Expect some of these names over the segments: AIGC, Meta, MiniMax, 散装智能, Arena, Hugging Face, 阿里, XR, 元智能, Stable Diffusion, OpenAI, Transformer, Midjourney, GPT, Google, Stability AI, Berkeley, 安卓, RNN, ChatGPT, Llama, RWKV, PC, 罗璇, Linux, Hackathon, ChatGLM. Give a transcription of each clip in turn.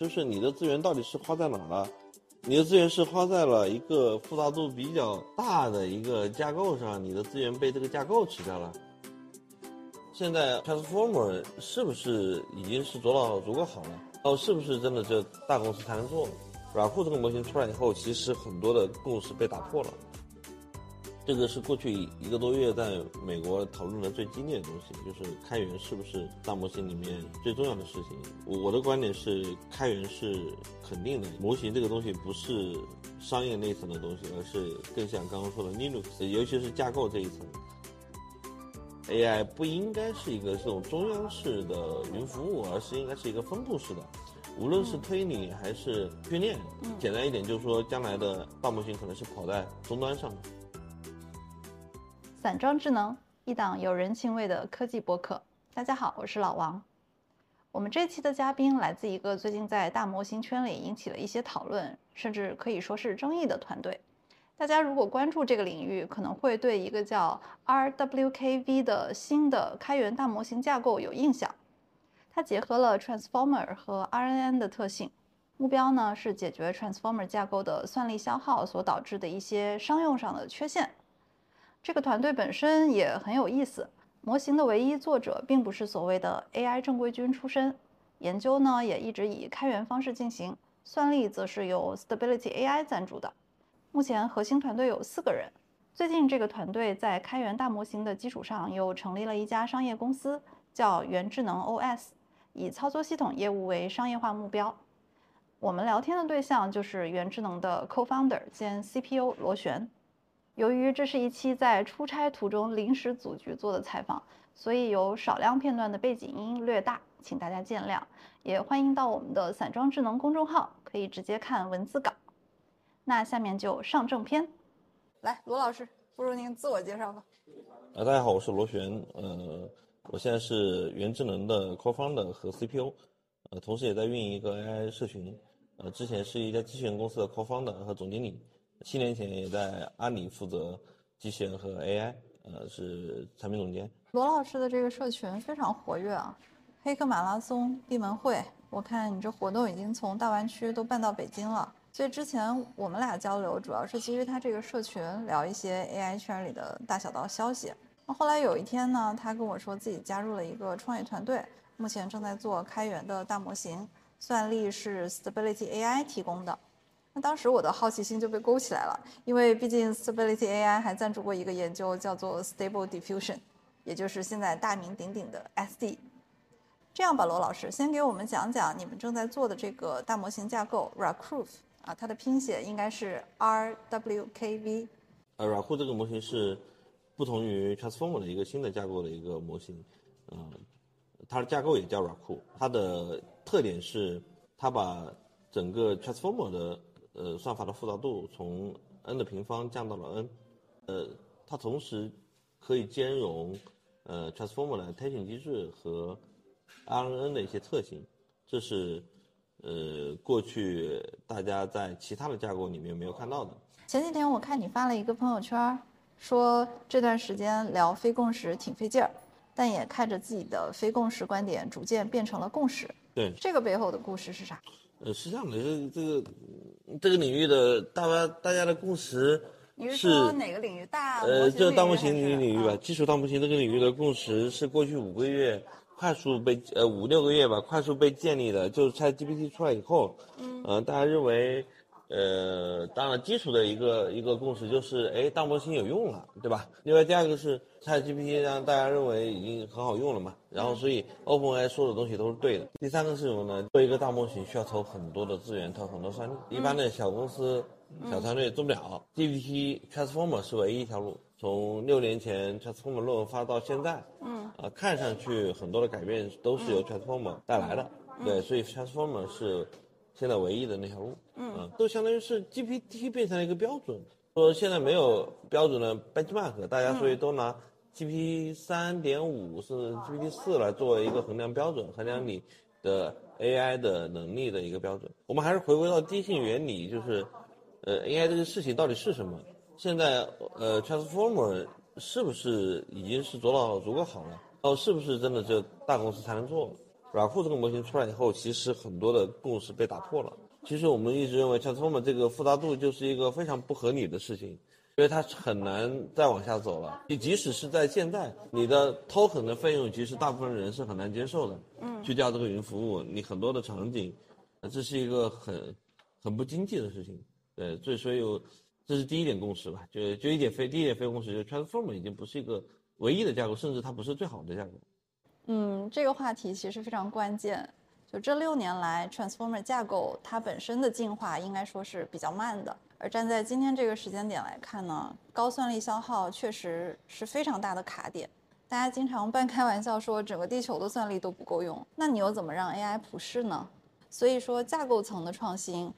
就是你的资源到底是花在哪了？你的资源是花在了一个复杂度比较大的一个架构上，你的资源被这个架构吃掉了。现在 Transformer 是不是已经是做到足够好了？是不是真的就大公司才能做了？软库这个模型出来以后，其实很多的共识被打破了。这个是过去一个多月在美国讨论的最激烈的东西，就是开源是不是大模型里面最重要的事情。我的观点是，开源是肯定的，模型这个东西不是商业那层的东西，而是更像刚刚说的 Linux， 尤其是架构这一层。AI 不应该是一个这种中央式的云服务，而是应该是一个分布式的，无论是推理还是训练。简单一点就是说，将来的大模型可能是跑在终端上的。散装智能，一档有人情味的科技播客。大家好，我是老王。我们这期的嘉宾来自一个最近在大模型圈里引起了一些讨论，甚至可以说是争议的团队。大家如果关注这个领域，可能会对一个叫 RWKV 的新的开源大模型架构有印象。它结合了 Transformer 和 RNN 的特性，目标呢是解决 Transformer 架构的算力消耗所导致的一些商用上的缺陷。这个团队本身也很有意思，模型的唯一作者并不是所谓的 AI 正规军出身，研究呢也一直以开源方式进行，算力则是由 Stability AI 赞助的。目前核心团队有4个人。最近这个团队在开源大模型的基础上，又成立了一家商业公司，叫元智能 OS， 以操作系统业务为商业化目标。我们聊天的对象就是元智能的 co-founder 兼 CPO 罗璇。由于这是一期在出差途中临时组局做的采访，所以有少量片段的背景音略大，请大家见谅。也欢迎到我们的散装智能公众号，可以直接看文字稿。那下面就上正片。来，罗老师，不如您自我介绍吧。大家好，我是罗璇。我现在是元智能的 co-founder 和 CPO， 同时也在运营一个 AI 社群。之前是一家机器人公司的 co-founder 和总经理。7年前也在阿里负责机器人和 AI， 是产品总监。罗老师的这个社群非常活跃啊，黑客马拉松、闭门会，我看你这活动已经从大湾区都办到北京了。所以之前我们俩交流主要是基于他这个社群聊一些 AI 圈里的大小道消息。后来有一天呢，他跟我说自己加入了一个创业团队，目前正在做开源的大模型，算力是 Stability AI 提供的。那当时我的好奇心就被勾起来了，因为毕竟 Stability AI 还赞助过一个研究叫做 Stable Diffusion， 也就是现在大名鼎鼎的 SD。 这样吧，罗老师先给我们讲讲你们正在做的这个大模型架构 RWKV， 它的拼写应该是 RWKV。 RWKV 这个模型是不同于 Transformer 的一个新的架构的一个模型，它的架构也叫 RWKV， 它的特点是它把整个 Transformer 的算法的复杂度从 n 的平方降到了 n， 它同时可以兼容Transformer 的 attention 机制和 RNN 的一些特性，这是过去大家在其他的架构里面没有看到的。前几天我看你发了一个朋友圈，说这段时间聊非共识挺费劲儿，但也看着自己的非共识观点逐渐变成了共识。对，这个背后的故事是啥？是这样的，这个领域的大家的共识是，你是说哪个领域？就大模型领域吧，基础大模型这个领域的共识是过去5个月快速被5-6个月吧快速被建立的，就是ChatGPT 出来以后，大家认为当然基础的一个共识就是大模型有用了，对吧？另外第二个是ChatGPT 让大家认为已经很好用了嘛，然后所以 OpenAI 说的东西都是对的。第三个是什么呢？做一个大模型需要投很多的资源，投很多算力，一般的小公司、小团队做不了。GPT Transformer 是唯一一条路，从6年前 Transformer 论文发到现在，看上去很多的改变都是由 Transformer 带来的，对，所以 Transformer 是现在唯一的那条路，都相当于是 GPT 变成了一个标准，说现在没有标准的 benchmark， 大家所以都拿 GPT 3.5 是 GPT 4来作为一个衡量标准，衡量你的 AI 的能力的一个标准。我们还是回归到第一性原理，就是AI 这个事情到底是什么？现在Transformer 是不是已经是做到足够好了？是不是真的就大公司才能做？软库这个模型出来以后，其实很多的共识被打破了。其实我们一直认为 Transformer 这个复杂度就是一个非常不合理的事情，因为它很难再往下走了。你即使是在现在，你的 token 的费用其实大部分人是很难接受的。去掉这个云服务，你很多的场景，这是一个很不经济的事情。对，所以这是第一点共识吧，第一点非共识，就是 Transformer 已经不是一个唯一的架构，甚至它不是最好的架构。这个话题其实非常关键。就这6年来 Transformer 架构它本身的进化应该说是比较慢的，而站在今天这个时间点来看呢，高算力消耗确实是非常大的卡点。大家经常半开玩笑说整个地球的算力都不够用，那你又怎么让 AI 普适呢？所以说架构层的创新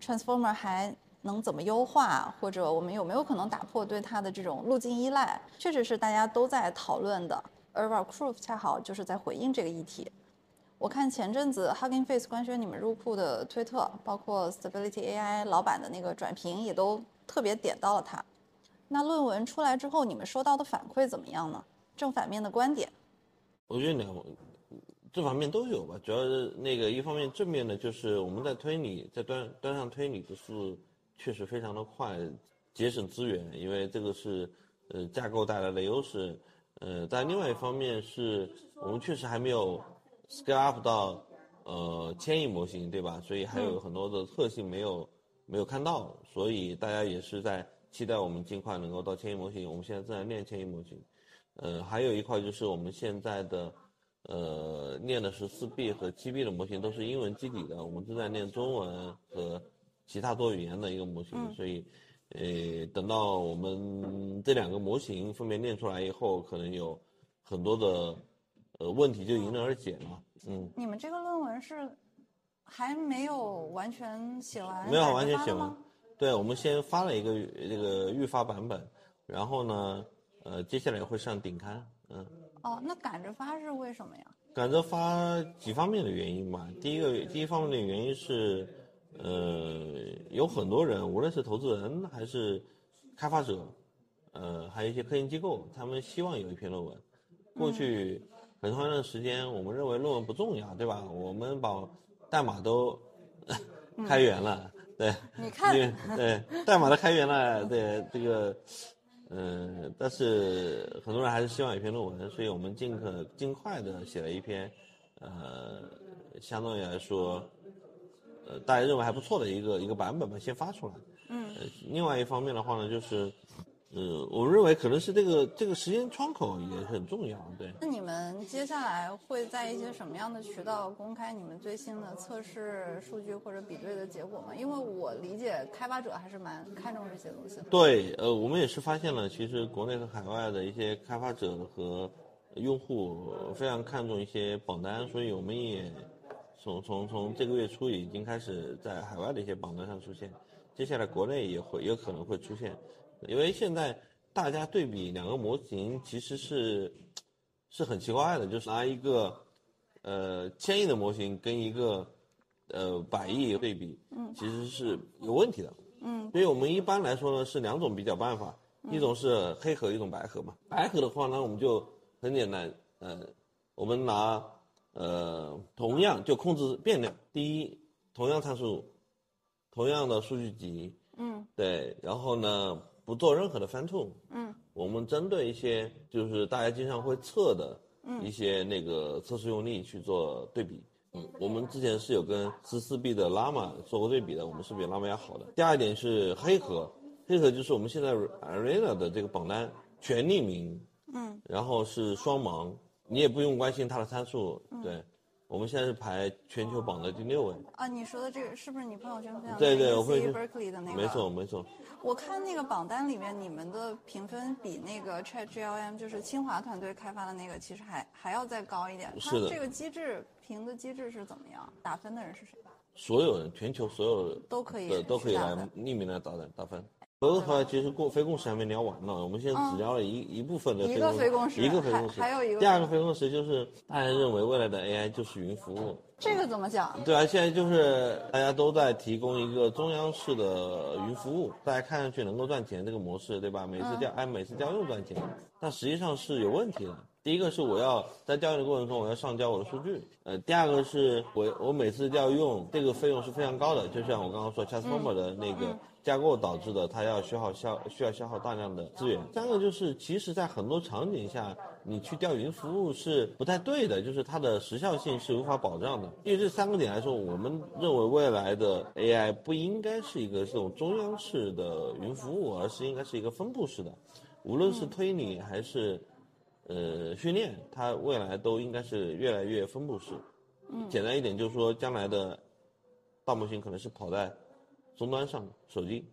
，Transformer 还能怎么优化，或者我们有没有可能打破对它的这种路径依赖，确实是大家都在讨论的。而 RWKV 恰好就是在回应这个议题。我看前阵子 Hugging Face 官宣你们入库的推特，包括 Stability AI 老板的那个转评也都特别点到了它。那论文出来之后，你们收到的反馈怎么样呢？正反面的观点。我觉得正反面都有吧，主要是一方面正面的就是我们在推理，在端上推理的速度确实非常的快，节省资源，因为这个是架构带来的优势。但另外一方面是我们确实还没有 scale up 到千亿模型，对吧？所以还有很多的特性没有看到，所以大家也是在期待我们尽快能够到千亿模型。我们现在正在练千亿模型，还有一块就是我们现在的练的14B 和7B 的模型都是英文基底的，我们正在练中文和其他多语言的一个模型，所以。等到我们这两个模型分别练出来以后，可能有很多的问题就迎刃而解了。你们这个论文是还没有完全写完？没有完全写完。对，我们先发了一个这个预发版本，然后呢，接下来会上顶刊。那赶着发是为什么呀？赶着发几方面的原因吧。第一方面的原因是。有很多人，无论是投资人还是开发者，还有一些科研机构，他们希望有一篇论文。过去很长一段时间，我们认为论文不重要，对吧？我们把代码都开源了，对，你看，对，代码都开源了，对这个，但是很多人还是希望有一篇论文，所以我们尽快的写了一篇，相当于来说。大家认为还不错的一个版本吧，先发出来。另外一方面的话呢，就是，我认为可能是这个时间窗口也很重要，对。那你们接下来会在一些什么样的渠道公开你们最新的测试数据或者比对的结果吗？因为我理解开发者还是蛮看重这些东西的。对，我们也是发现了，其实国内和海外的一些开发者和用户非常看重一些榜单，所以我们也。从这个月初已经开始在海外的一些榜单上出现，接下来国内也可能会出现，因为现在大家对比两个模型其实是很奇怪的，就是拿一个千亿的模型跟一个100亿对比，其实是有问题的。所以我们一般来说呢是两种比较办法，一种是黑盒，一种白盒嘛。白盒的话呢我们就很简单，我们拿。同样就控制变量，第一，同样参数，同样的数据集，对，然后呢，不做任何的翻动，我们针对一些就是大家经常会测的一些那个测试用例去做对比，我们之前是有跟14B 的 Llama 做过对比的，我们是比 Llama 要好的。第二点是黑盒，黑盒就是我们现在 Arena 的这个榜单全匿名，然后是双盲。你也不用关心它的参数，对，我们现在是排全球榜的第6位。啊，你说的这个是不是你朋友圈分享的？对，我会。Berkeley 的那个。没错。我看那个榜单里面，你们的评分比那个 ChatGLM 就是清华团队开发的那个，其实还要再高一点。是的。这个机制评的机制是怎么样？打分的人是谁？所有人，全球所有都可以来匿名来打分。所有的话，其实非共识还没聊完呢。我们现在只聊了一部分的非共识，还有一个。第二个非共识就是，大家认为未来的 AI 就是云服务。这个怎么讲？对啊，现在就是大家都在提供一个中央式的云服务，大家看上去能够赚钱这个模式，对吧？每次调用赚钱，但实际上是有问题的。第一个是我要在调用的过程中我要上交我的数据，第二个是我每次调用这个费用是非常高的，就像我刚刚说 Transformer 的那个架构导致的，它要需要消耗大量的资源。三个就是其实在很多场景下你去调云服务是不太对的，就是它的时效性是无法保障的。因为这三个点来说，我们认为未来的 AI 不应该是一个这种中央式的云服务，而是应该是一个分布式的，无论是推理还是训练，它未来都应该是越来越分布式。简单一点就是说，将来的大模型可能是跑在终端上，手机。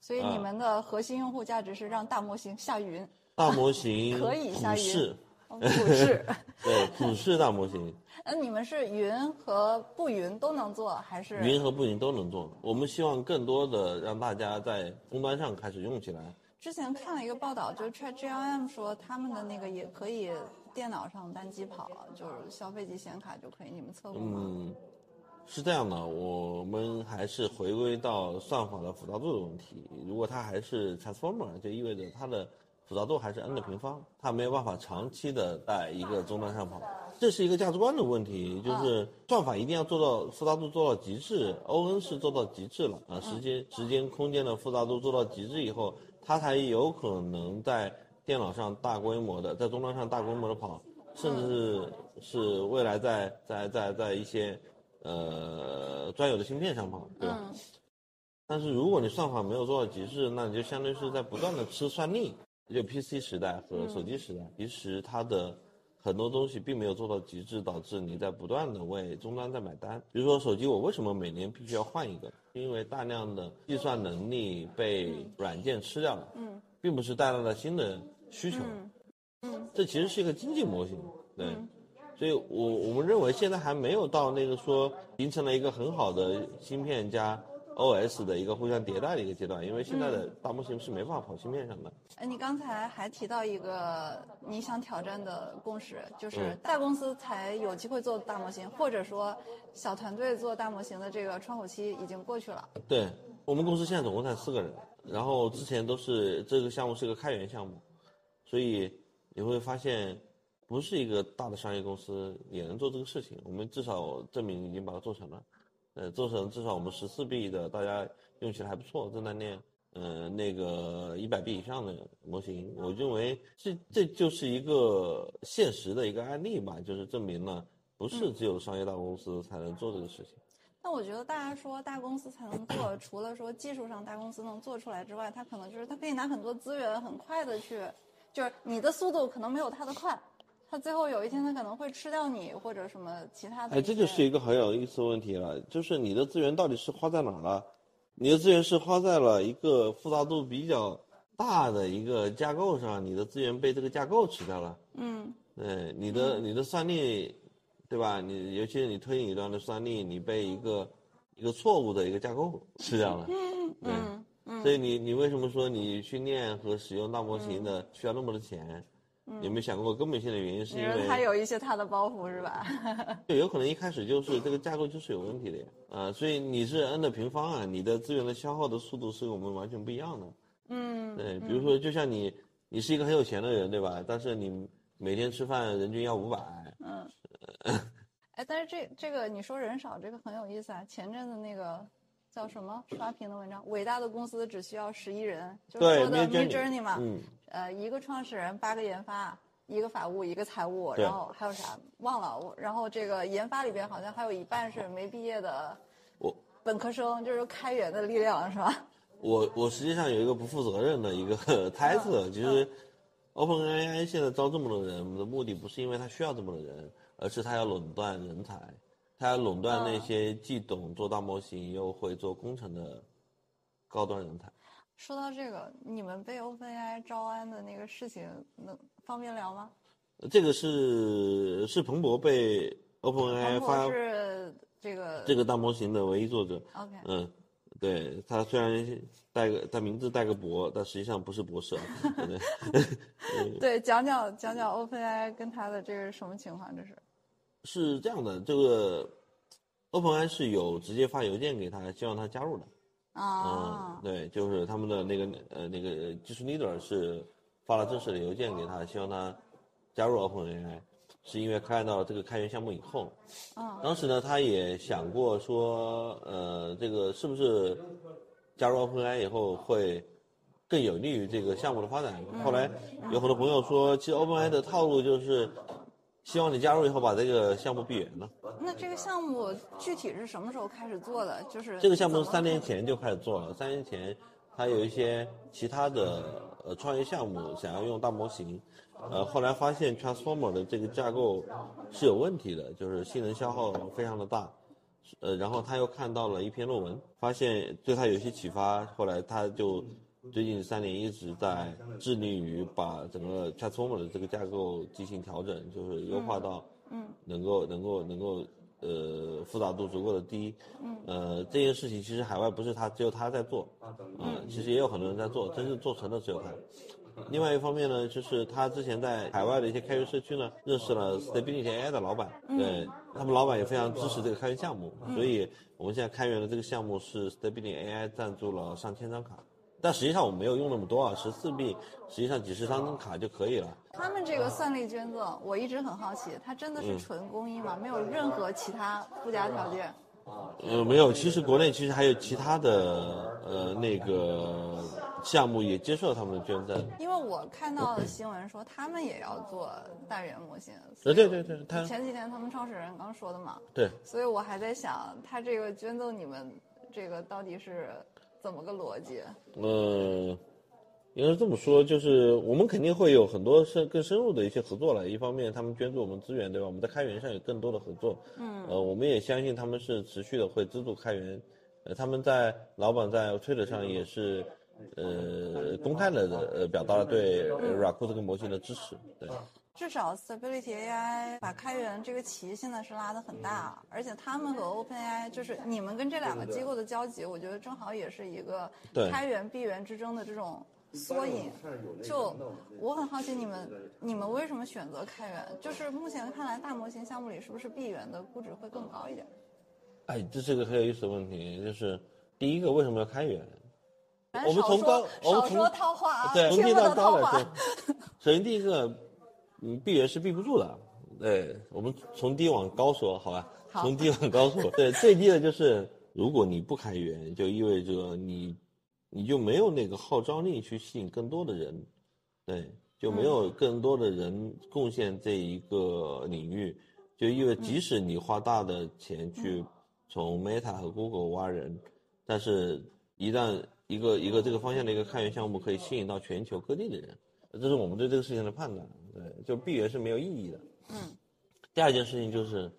所以你们的核心用户价值是让大模型下云。大模型可以下云。普世。对，普世大模型。那你们是云和不云都能做，还是？云和不云都能做。我们希望更多的让大家在终端上开始用起来。之前看了一个报道，就是 ChatGLM 说他们的那个也可以电脑上单机跑，就是消费级显卡就可以，你们测过吗？是这样的，我们还是回归到算法的复杂度的问题。如果它还是 Transformer， 就意味着它的复杂度还是 n 的平方，它没有办法长期的在一个终端上跑。这是一个价值观的问题，就是算法一定要做到复杂度做到极致 ，ON 是做到极致了啊，时间空间的复杂度做到极致以后，它才有可能在电脑上大规模的，在终端上大规模的跑，甚至是未来在一些专有的芯片上跑，对吧？但是如果你算法没有做到极致，那你就相当于是在不断的吃算力。就 PC 时代和手机时代，其实它的很多东西并没有做到极致，导致你在不断的为终端在买单。比如说手机，我为什么每年必须要换一个？因为大量的计算能力被软件吃掉了，并不是带来了新的需求，这其实是一个经济模型，对，所以我们认为现在还没有到那个说形成了一个很好的芯片加 OS 的一个互相迭代的一个阶段，因为现在的大模型是没办法跑芯片上的。你刚才还提到一个你想挑战的共识，就是大公司才有机会做大模型，或者说小团队做大模型的这个窗口期已经过去了。对，我们公司现在总共才4个人，然后之前都是这个项目是个开源项目，所以你会发现不是一个大的商业公司也能做这个事情，我们至少证明已经把它做成了。做成至少我们14B 的，大家用起来还不错，正在练那个100B 以上的模型。我认为这就是一个现实的一个案例吧，就是证明了不是只有商业大公司才能做这个事情。那我觉得大家说大公司才能做，除了说技术上大公司能做出来之外，它可能就是它可以拿很多资源很快的去，就是你的速度可能没有它的快，他最后有一天他可能会吃掉你或者什么其他的。这就是一个很有意思的问题了，就是你的资源到底是花在哪了？你的资源是花在了一个复杂度比较大的一个架构上，你的资源被这个架构吃掉了。对，你的算力，对吧？你尤其是你推理端的算力，你被一个错误的一个架构吃掉了。所以你为什么说你训练和使用大模型的需要那么多钱？有没有想过根本性的原因是因为它有一些它的包袱是吧？对，有可能一开始就是这个架构就是有问题的所以你是 n 的平方啊，你的资源的消耗的速度是我们完全不一样的。对，比如说就像你是一个很有钱的人，对吧？但是你每天吃饭人均要500。但是这个你说人少这个很有意思啊，前阵子那个叫什么刷屏的文章，伟大的公司只需要11人，就是说的 Midjourney 嘛。一个创始人，8个研发，1个法务，1个财务，然后还有啥忘了。然后这个研发里边好像还有1半是没毕业的本科生，就是开源的力量是吧？我实际上有一个不负责任的一个猜测，其实 OpenAI 现在招这么多人的目的不是因为他需要这么多人，而是他要垄断人才，他要垄断那些既懂做大模型又会做工程的高端人才。说到这个，你们被 OpenAI 招安的那个事情能方便聊吗？这个是彭博被 OpenAI 发，是这个大模型的唯一作者。OK， 对，他虽然在名字带个博，但实际上不是博士啊。对，讲讲 OpenAI 跟他的这个什么情况？这是这样的，这个 OpenAI 是有直接发邮件给他，希望他加入的。对，就是他们的那个技术 leader 是发了正式的邮件给他，希望他加入 OpenAI 是因为看到了这个开源项目以后，当时呢他也想过说这个是不是加入 OpenAI 以后会更有利于这个项目的发展。后来有很多朋友说，其实 OpenAI 的套路就是希望你加入以后把这个项目闭源了。那这个项目具体是什么时候开始做的？就是这个项目3年前就开始做了。3年前，他有一些其他的创业项目想要用大模型，后来发现 Transformer 的这个架构是有问题的，就是性能消耗非常的大。然后他又看到了一篇论文，发现对他有些启发，后来他就最近3年一直在致力于把整个 Transformer 的这个架构进行调整，就是优化到能够复杂度足够的低。这件事情其实海外不是只有他在做，其实也有很多人在做，真正做成的只有他。另外一方面呢，就是他之前在海外的一些开源社区呢，认识了 Stability AI 的老板，对，他们老板也非常支持这个开源项目，所以我们现在开源的这个项目是 Stability AI 赞助了上千张卡。但实际上我没有用那么多啊，14B，实际上几十张卡就可以了。他们这个算力捐赠，我一直很好奇，它真的是纯公益吗？没有任何其他附加条件？没有。其实国内还有其他的项目也接受他们的捐赠。因为我看到的新闻说他们也要做大语言模型。对，前几天他们创始人刚说的嘛。对。所以我还在想，他这个捐赠你们这个到底是怎么个逻辑？应该是这么说，就是我们肯定会有很多更深入的一些合作了。一方面他们捐助我们资源，对吧？我们在开源上有更多的合作。我们也相信他们是持续的会资助开源。他们老板在 Twitter 上也是公开的表达了对 RWKV 这个模型的支持。对。至少 Stability AI 把开源这个旗现在是拉得很大，而且他们和 OpenAI 就是你们跟这两个机构的交集，我觉得正好也是一个开源闭源之争的这种缩影。就我很好奇你们为什么选择开源？就是目前看来大模型项目里是不是闭源的估值会更高一点？这是个很有意思的问题，就是第一个为什么要开源？我们少说套话啊，对，听不得套话。首先第一个。闭源是闭不住的，对，我们从低往高说，好吧？好，从低往高说。对，最低的就是如果你不开源，就意味着你就没有那个号召力去吸引更多的人，对，就没有更多的人贡献这一个领域，就意味着即使你花大的钱去从 Meta 和 Google 挖人，但是一旦一个这个方向的一个开源项目可以吸引到全球各地的人，这是我们对这个事情的判断。对，就闭源是没有意义的。第二件事情就是，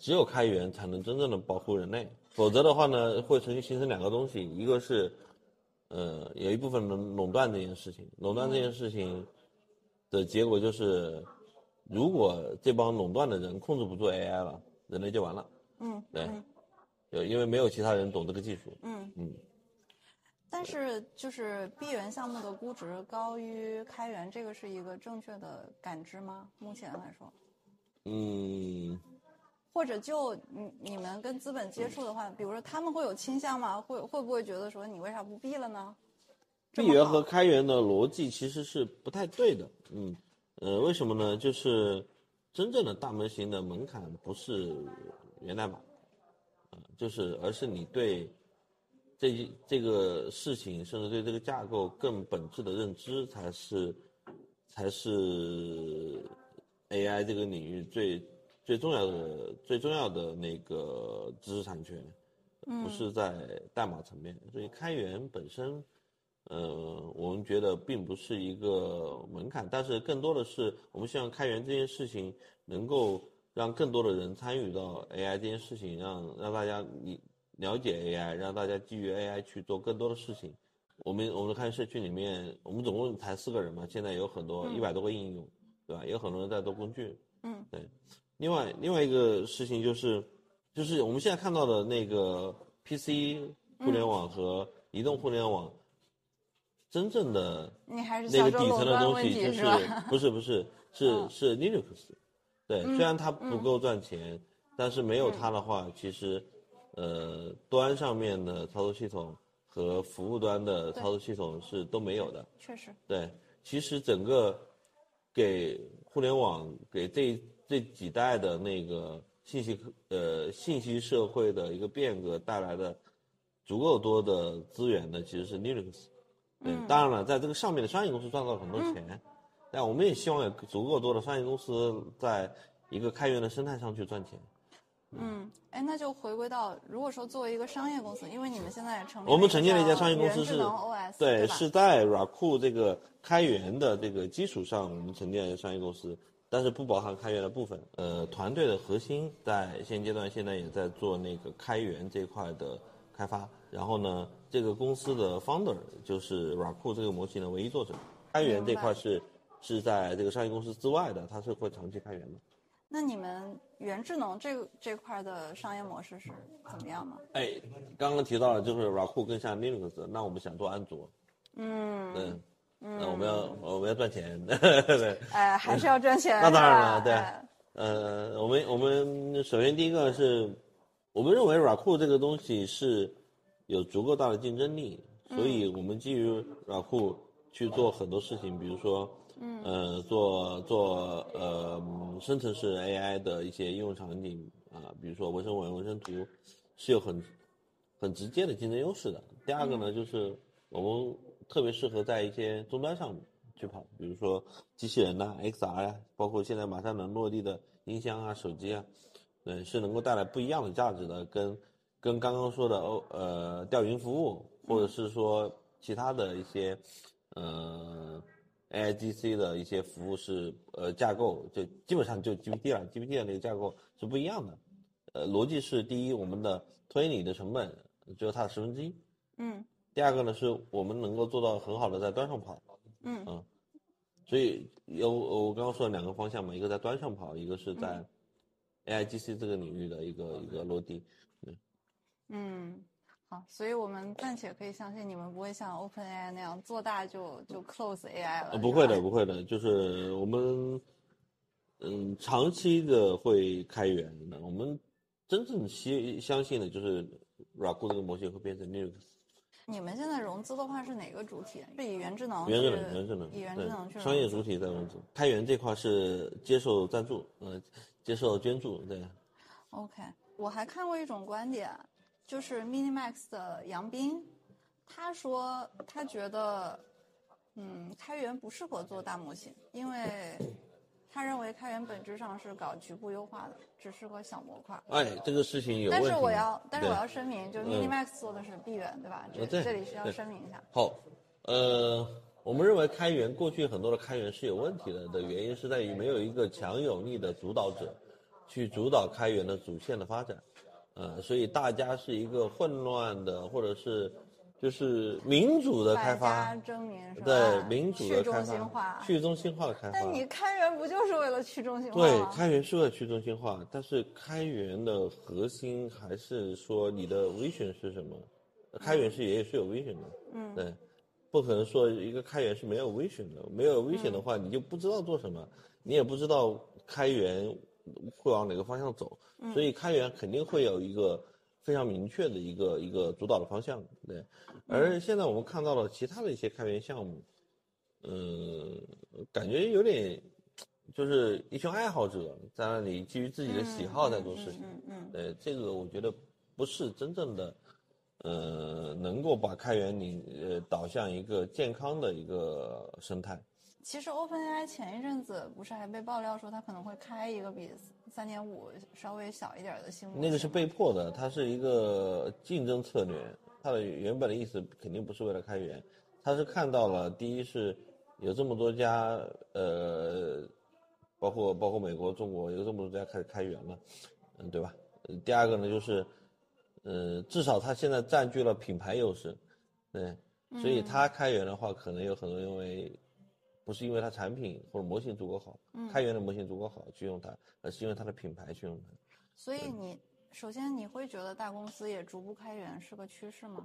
只有开源才能真正的保护人类，否则的话呢，会形成两个东西，一个是，有一部分垄断这件事情，垄断这件事情的结果就是，如果这帮垄断的人控制不住 AI 了，人类就完了。对，因为没有其他人懂这个技术。但是就是闭源项目的估值高于开源，这个是一个正确的感知吗？目前来说，或者就你们跟资本接触的话，比如说他们会有倾向吗？会不会觉得说你为啥不闭了呢？闭源和开源的逻辑其实是不太对的。为什么呢？就是真正的大模型的门槛不是源代码，而是你对这个事情，甚至对这个架构更本质的认知，才是 AI 这个领域最重要的那个知识产权，不是在代码层面。所以开源本身，我们觉得并不是一个门槛，但是更多的是我们希望开源这件事情能够让更多的人参与到 AI 这件事情，让大家了解 AI， 让大家基于 AI 去做更多的事情。我们开源社区里面，我们总共才4个人嘛，现在有很多100多个应用，对吧？有很多人在做工具。对。另外一个事情就是我们现在看到的那个 PC 互联网和移动互联网，真正的那个底层的东西就是是 Linux。对，虽然它不够赚钱，但是没有它的话，其实。端上面的操作系统和服务端的操作系统是都没有的。确实。对，其实整个给互联网给这几代的那个信息社会的一个变革带来的足够多的资源的其实是 Linux。 对，当然了在这个上面的商业公司赚到了很多钱，但我们也希望有足够多的商业公司在一个开源的生态上去赚钱。那就回归到，如果说作为一个商业公司，因为你们现在我们承建了一家商业公司是 OS， 对，是在 RAKU 这个开源的这个基础上，我们承建了一家商业公司，但是不包含开源的部分。团队的核心在现阶段现在也在做那个开源这块的开发。然后呢，这个公司的 founder 就是 RAKU 这个模型的唯一作者。开源这块是在这个商业公司之外的，它是会长期开源的。那你们元智能这块的商业模式是怎么样吗？刚刚提到了就是 RAKU 更像 Linux， 那我们想做安卓。我们要赚钱。对，还是要赚钱。那当然了，对。我们首先第一个是，我们认为 RAKU 这个东西是有足够大的竞争力，所以我们基于 RAKU 去做很多事情，比如说。做生成式 AI 的一些应用场景啊，比如说纹身纹、纹身图，是有很直接的竞争优势的。第二个呢，就是我们特别适合在一些终端上去跑，比如说机器人呐、XR 呀，包括现在马上能落地的音箱啊、手机啊，对，是能够带来不一样的价值的。跟刚刚说的调云服务，或者是说其他的一些AIGC 的一些服务是架构就基本上就 GPT 了 ，GPT 的那个架构是不一样的，逻辑是第一，我们的推理的成本只有它的1/10，第二个呢是我们能够做到很好的在端上跑，所以我刚刚说了两个方向嘛，一个在端上跑，一个是在 AIGC 这个领域的一个落地，好，所以我们暂且可以相信你们不会像 OpenAI 那样做大就 close AI 了。不会的，就是我们长期的会开源的。我们真正相信的就是 RAKU 这个模型会变成 Linux。你们现在融资的话是哪个主体？是以原智能去商业主体在融资，开源这块是接受赞助，接受捐助，对。OK， 我还看过一种观点。就是 MiniMax 的杨斌，他说他觉得开源不适合做大模型，因为他认为开源本质上是搞局部优化的，只适合小模块。这个事情有问题。但是我要声明，就是 MiniMax 做的是闭源，对吧？这里是要声明一下。好，我们认为开源过去很多的开源是有问题的原因是在于没有一个强有力的主导者去主导开源的主线的发展。所以大家是一个混乱的，或者是就是民主的开发，对，民主的开发，去中心化的开发。但你开源不就是为了去中心化吗？对，开源是为了去中心化，但是开源的核心还是说你的 vision 是什么？开源是也是有 vision 的，对，不可能说一个开源是没有 vision 的，没有 vision 的话，你就不知道做什么，你也不知道开源会往哪个方向走，所以开源肯定会有一个非常明确的一个主导的方向，对。而现在我们看到了其他的一些开源项目，感觉有点就是一群爱好者在那里基于自己的喜好在做事情，对，这个我觉得不是真正的能够把开源导向一个健康的一个生态。其实 OpenAI 前一阵子不是还被爆料说它可能会开一个比 3.5 稍微小一点的新模型，那个是被迫的，它是一个竞争策略，它的原本的意思肯定不是为了开源，它是看到了第一是有这么多家包括美国、中国有这么多家开始开源了，对吧？第二个呢就是至少它现在占据了品牌优势，对，所以它开源的话可能有很多因为不是因为它产品或者模型足够好，开源的模型足够好去用它，而是因为它的品牌去用它。所以首先你会觉得大公司也逐步开源是个趋势吗？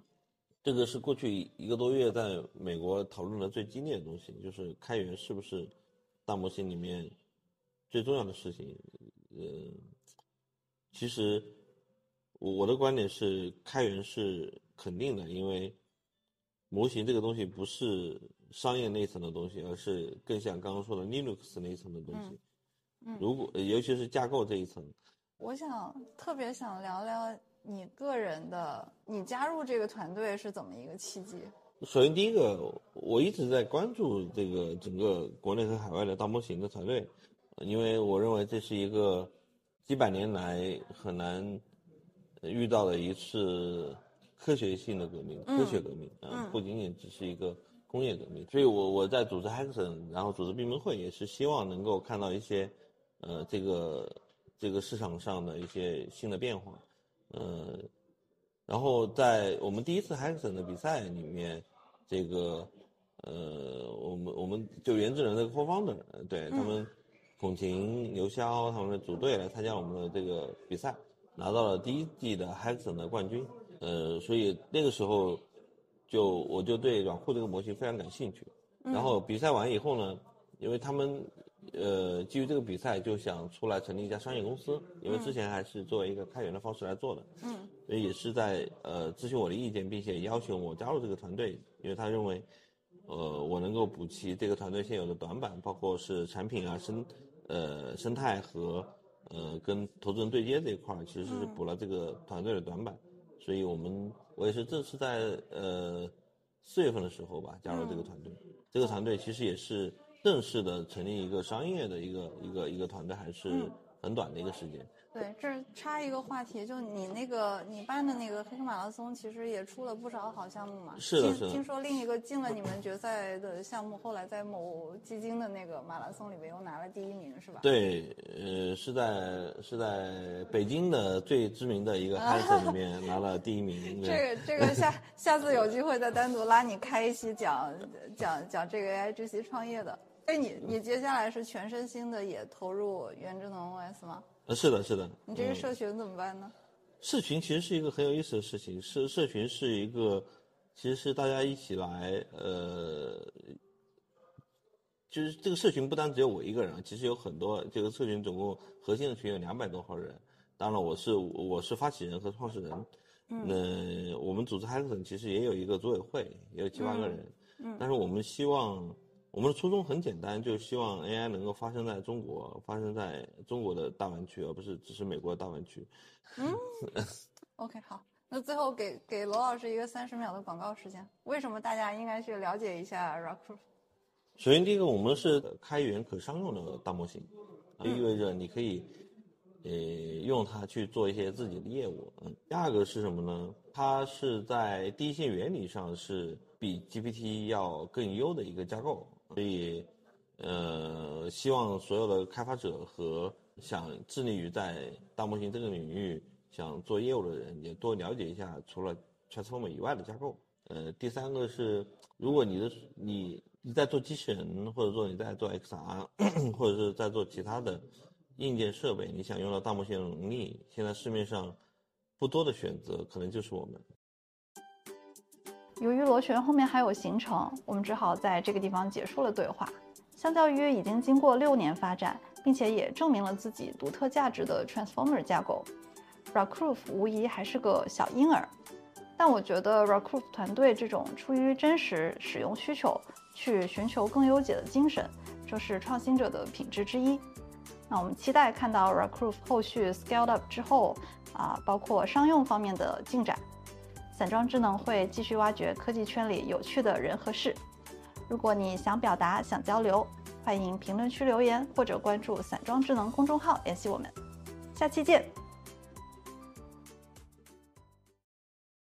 这个是过去一个多月在美国讨论的最激烈的东西，就是开源是不是大模型里面最重要的事情。其实我的观点是开源是肯定的，因为模型这个东西不是商业那层的东西，而是更像刚刚说的 Linux 那一层的东西。如果尤其是架构这一层，我想特别想聊聊你个人的，你加入这个团队是怎么一个契机？首先第一个，我一直在关注这个整个国内和海外的大模型的团队，因为我认为这是一个几百年来很难遇到的一次科学性的革命，科学革命不仅仅只是一个工业革命。所以我在组织 Hackathon， 然后组织闭门会，也是希望能够看到一些这个市场上的一些新的变化。然后在我们第一次 Hackathon 的比赛里面，这个我们就原智能的 co-founder 对他们孔晴、刘潇他们的组队来参加我们的这个比赛，拿到了第一季的 Hackathon 的冠军。所以那个时候我就对软库这个模型非常感兴趣。然后比赛完以后呢，因为他们基于这个比赛就想出来成立一家商业公司，因为之前还是作为一个开源的方式来做的。所以也是在咨询我的意见，并且要求我加入这个团队，因为他认为我能够补齐这个团队现有的短板，包括是产品啊生态和跟投资人对接这一块，其实是补了这个团队的短板。所以我也是正式在4月份的时候吧加入这个团队。这个团队其实也是正式的成立一个商业的一个团队，还是很短的一个时间。对，这插一个话题，就你办的那个黑客马拉松，其实也出了不少好项目嘛。是的，是的。听说另一个进了你们决赛的项目，后来在某基金的那个马拉松里面又拿了第一名，是吧？对，是在北京的最知名的一个 Hackathon 里面拿了第一名。这个下次有机会再单独拉你开一期讲这个 AIGC 创业的。所以你接下来是全身心的也投入原智能 OS 吗？是的，是的。你这个社群怎么办呢？社群其实是一个很有意思的事情，社群是一个，其实是大家一起来，就是这个社群不单只有我一个人，其实有很多，这个社群总共核心的群有200多号人，当然我是发起人和创始人。那我们组织 Hackathon 其实也有一个组委会，也有7、8个人。但是我们希望。我们的初衷很简单，就是希望 AI 能够发生在中国，发生在中国的大湾区，而不是只是美国的大湾区。OK， 好，那最后给罗老师一个30秒的广告时间，为什么大家应该去了解一下 RWKV？ 首先第一个，我们是开源可商用的大模型，意味着你可以用它去做一些自己的业务。第二个是什么呢？它是在第一性原理上是比 GPT 要更优的一个架构。所以，希望所有的开发者和想致力于在大模型这个领域想做业务的人，也多了解一下除了 Transformer 以外的架构。第三个是，如果你在做机器人，或者说你在做 XR， 或者是在做其他的硬件设备，你想用到大模型的能力，现在市面上不多的选择，可能就是我们。由于螺旋后面还有行程，我们只好在这个地方结束了对话。相较于已经经过6年发展，并且也证明了自己独特价值的 Transformer 架构， RWKV 无疑还是个小婴儿。但我觉得 RWKV 团队这种出于真实使用需求去寻求更优解的精神，这是创新者的品质之一。那我们期待看到 RWKV 后续 scaled up 之后包括商用方面的进展。散装智能会继续挖掘科技圈里有趣的人和事。如果你想表达、想交流，欢迎评论区留言或者关注散装智能公众号联系我们。下期见。